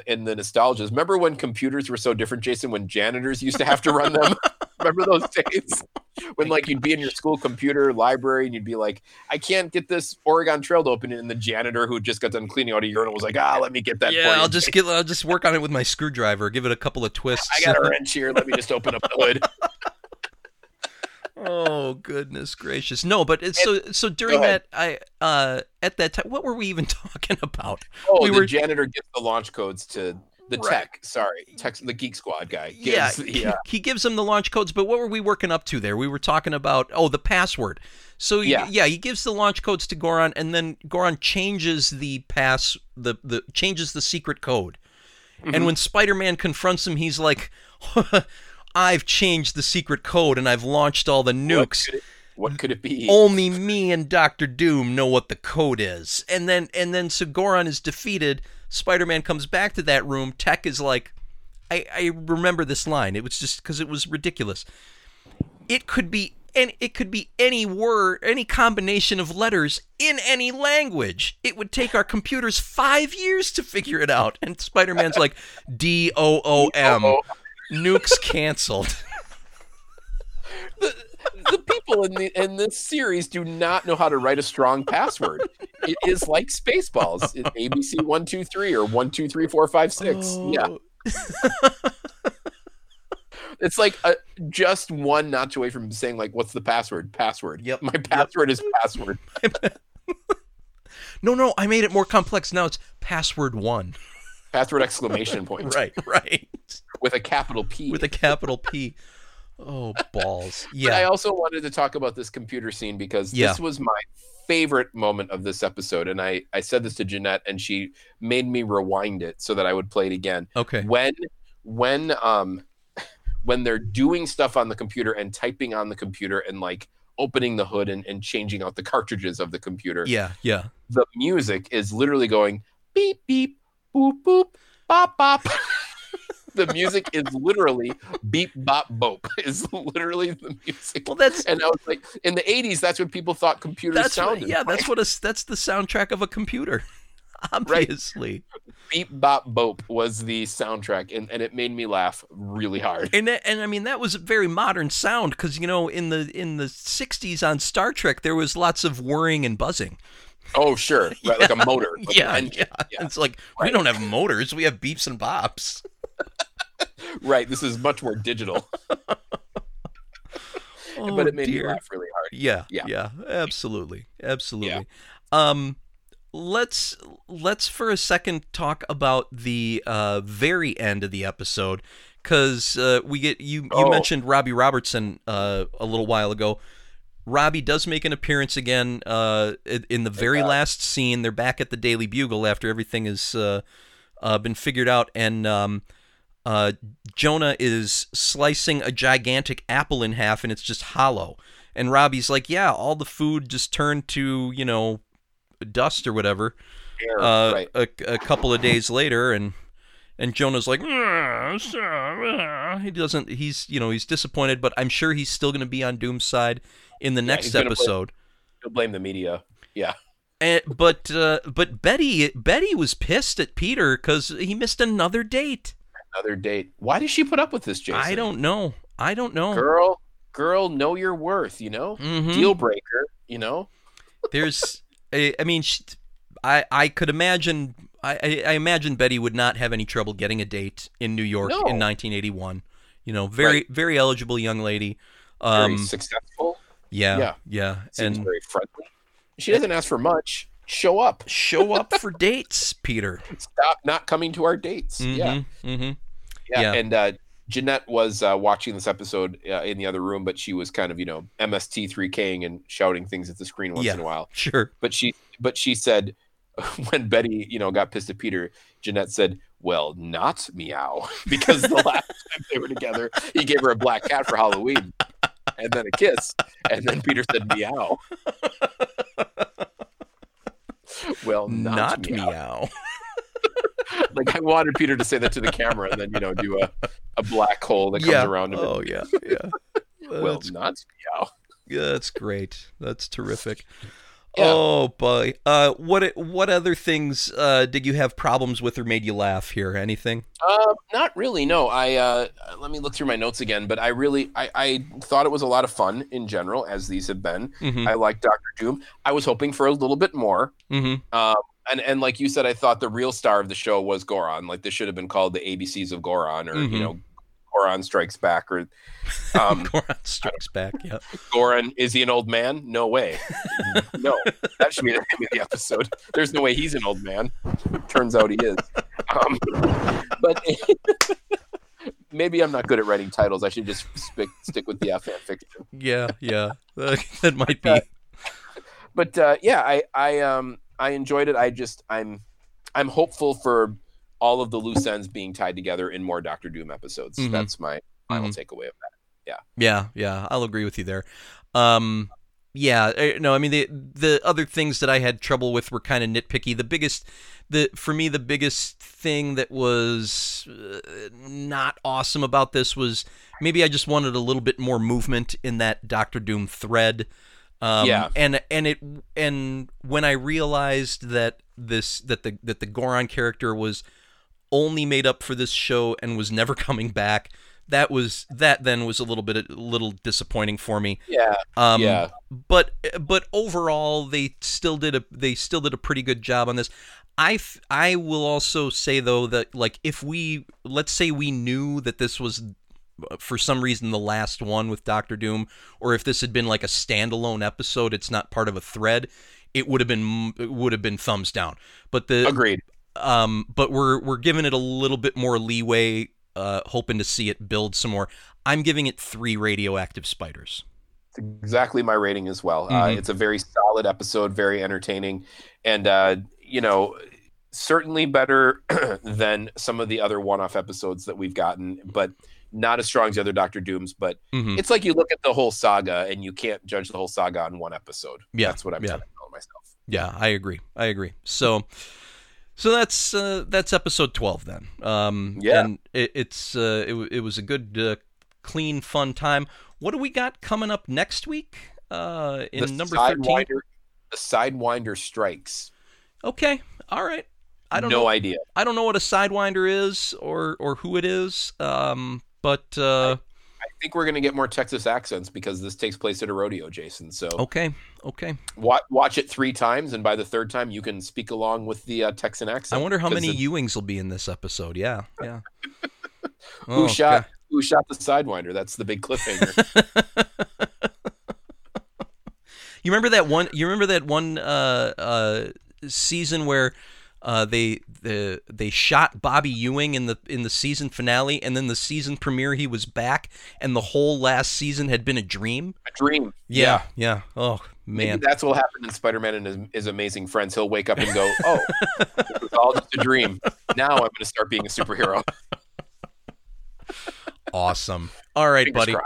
nostalgias. Remember when computers were so different, Jason, when janitors used to have to run them? Remember those days when like you'd be in your school computer library and you'd be like, I can't get this Oregon Trail to open, and the janitor who just got done cleaning out a urinal was like, let me get that. Yeah, I'll just work on it with my screwdriver. Give it a couple of twists. I got a wrench here. Let me just open up the hood. Oh goodness gracious! No, but so during that, I at that time, what were we even talking about? Oh, the janitor gets the launch codes to. The tech, the Geek Squad guy. He gives him the launch codes, but what were we working up to there? We were talking about, the password. So, he gives the launch codes to Goron, and then Goron changes the secret code. Mm-hmm. And when Spider-Man confronts him, he's like, I've changed the secret code, and I've launched all the nukes. What could it be? Only me and Doctor Doom know what the code is. And then so Goron is defeated. Spider-Man comes back to that room. Tech is like, I remember this line. It was just because it was ridiculous. It could be any word, any combination of letters in any language. It would take our computers 5 years to figure it out. And Spider-Man's like, DOOM, nukes canceled. The people in this series do not know how to write a strong password. It is like Spaceballs. It's ABC 123 or 123456. Oh, yeah. It's like just one notch away from saying, like, what's the password? Password. Yep. My password is password. No, I made it more complex. Now it's password one. Password exclamation point. Right. With a capital P. Oh, balls. Yeah. But I also wanted to talk about this computer scene because this was my favorite moment of this episode. And I said this to Jeanette, and she made me rewind it so that I would play it again. Okay. When they're doing stuff on the computer and typing on the computer and like opening the hood and changing out the cartridges of the computer. Yeah. The music is literally going beep, beep, boop, boop, bop, bop. The music is literally beep, bop, boop is literally the music. Well, and I was like, in the 80s, that's what people thought computers sounded. Yeah, that's what that's the soundtrack of a computer. Obviously. Right. Beep Bop Boop was the soundtrack, and it made me laugh really hard. And I mean, that was a very modern sound because, you know, in the 60s on Star Trek, there was lots of whirring and buzzing. Oh, sure. Yeah. Right, like a motor. Like an engine. It's like, we don't have motors. We have beeps and bops. Right. This is much more digital. But it made me laugh really hard. Yeah. Absolutely. Yeah. Let's for a second talk about the very end of the episode, because we get you mentioned Robbie Robertson a little while ago. Robbie does make an appearance again in the very last scene. They're back at the Daily Bugle after everything has been figured out, and Jonah is slicing a gigantic apple in half, and it's just hollow. And Robbie's like, "Yeah, all the food just turned to dust or whatever." A couple of days later, and Jonah's like, he's disappointed, but I'm sure he's still going to be on Doom's side in the next episode. He'll blame the media. Yeah. But Betty was pissed at Peter because he missed another date. Why does she put up with this, Jason? I don't know. Girl, know your worth, Mm-hmm. Deal breaker, There's... I mean, I imagine Betty would not have any trouble getting a date in New York in 1981. Very eligible young lady. Very successful. Yeah. Seems very friendly. She doesn't ask for much. Show up for dates, Peter. Stop not coming to our dates. Mm-hmm, Yeah. And Jeanette was watching this episode in the other room, but she was kind of, MST3King and shouting things at the screen once in a while. Sure. But she said, when Betty, got pissed at Peter, Jeanette said, "Well, not meow," because the last time they were together, he gave her a black cat for Halloween and then a kiss. And then Peter said, "Meow." Well, not meow. Meow. Like, I wanted Peter to say that to the camera and then, do a black hole that comes around him. Oh, yeah. Well, not meow. Yeah, that's great. That's terrific. Yeah. Oh, boy. What other things did you have problems with or made you laugh here? Anything? Not really, no. I let me look through my notes again, but I thought it was a lot of fun in general, as these have been. Mm-hmm. I liked Doctor Doom. I was hoping for a little bit more. Mm-hmm. And like you said, I thought the real star of the show was Goron. Like, this should have been called the ABCs of Goron, or mm-hmm. Goron Strikes Back, or Goron Strikes Back. Yeah. Goron, is he an old man? No way. No, that should be the name of the episode. There's no way he's an old man. Turns out he is. But maybe I'm not good at writing titles. I should just stick with the fan fiction. Yeah, that might be. But yeah, I enjoyed it. I'm hopeful for all of the loose ends being tied together in more Doctor Doom episodes. Mm-hmm. That's my final takeaway of that. Yeah. I'll agree with you there. No, I mean, the other things that I had trouble with were kind of nitpicky. For me, the biggest thing that was not awesome about this was maybe I just wanted a little bit more movement in that Doctor Doom thread. And when I realized that the Goron character was only made up for this show and was never coming back, that was a little bit disappointing for me. Yeah. Yeah. But overall, they still did a pretty good job on this. I will also say though that, like, if we, let's say we knew that this was for some reason the last one with Doctor Doom, or if this had been like a standalone episode, it's not part of a thread, it would have been thumbs down. But agreed. But we're giving it a little bit more leeway, hoping to see it build some more. I'm giving it 3 radioactive spiders. It's exactly my rating as well. Mm-hmm. It's a very solid episode, very entertaining, and certainly better than some of the other one-off episodes that we've gotten, but not as strong as the other Doctor Dooms. But It's like you look at the whole saga and you can't judge the whole saga on one episode. Yeah, that's what I'm trying to tell myself. Yeah, I agree. So that's episode 12 then. And it was a good, clean, fun time. What do we got coming up next week? In the number 13, the Sidewinder strikes. Okay, all right. I don't know. I don't know what a Sidewinder is or who it is. I think we're gonna get more Texas accents because this takes place at a rodeo, Jason. So okay. Watch it 3 times, and by the 3rd time, you can speak along with the Texan accent. I wonder how many Ewings will be in this episode. Yeah. Who shot the Sidewinder? That's the big cliffhanger. You remember that one? Season where they shot Bobby Ewing in the season finale, and then the season premiere he was back, and the whole last season had been a dream. Yeah. Oh man, maybe that's what happened in Spider-Man and his amazing friends. He'll wake up and go, "Oh, it was all just a dream. Now I'm going to start being a superhero." Awesome. All right, buddy.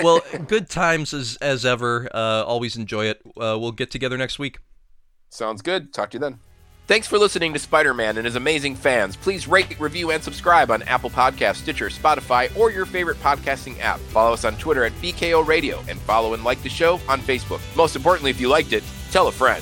Well, good times as ever. Always enjoy it. We'll get together next week. Sounds good. Talk to you then. Thanks for listening to Spider-Man and his amazing fans. Please rate, review, and subscribe on Apple Podcasts, Stitcher, Spotify, or your favorite podcasting app. Follow us on Twitter @BKO Radio, and follow and like the show on Facebook. Most importantly, if you liked it, tell a friend.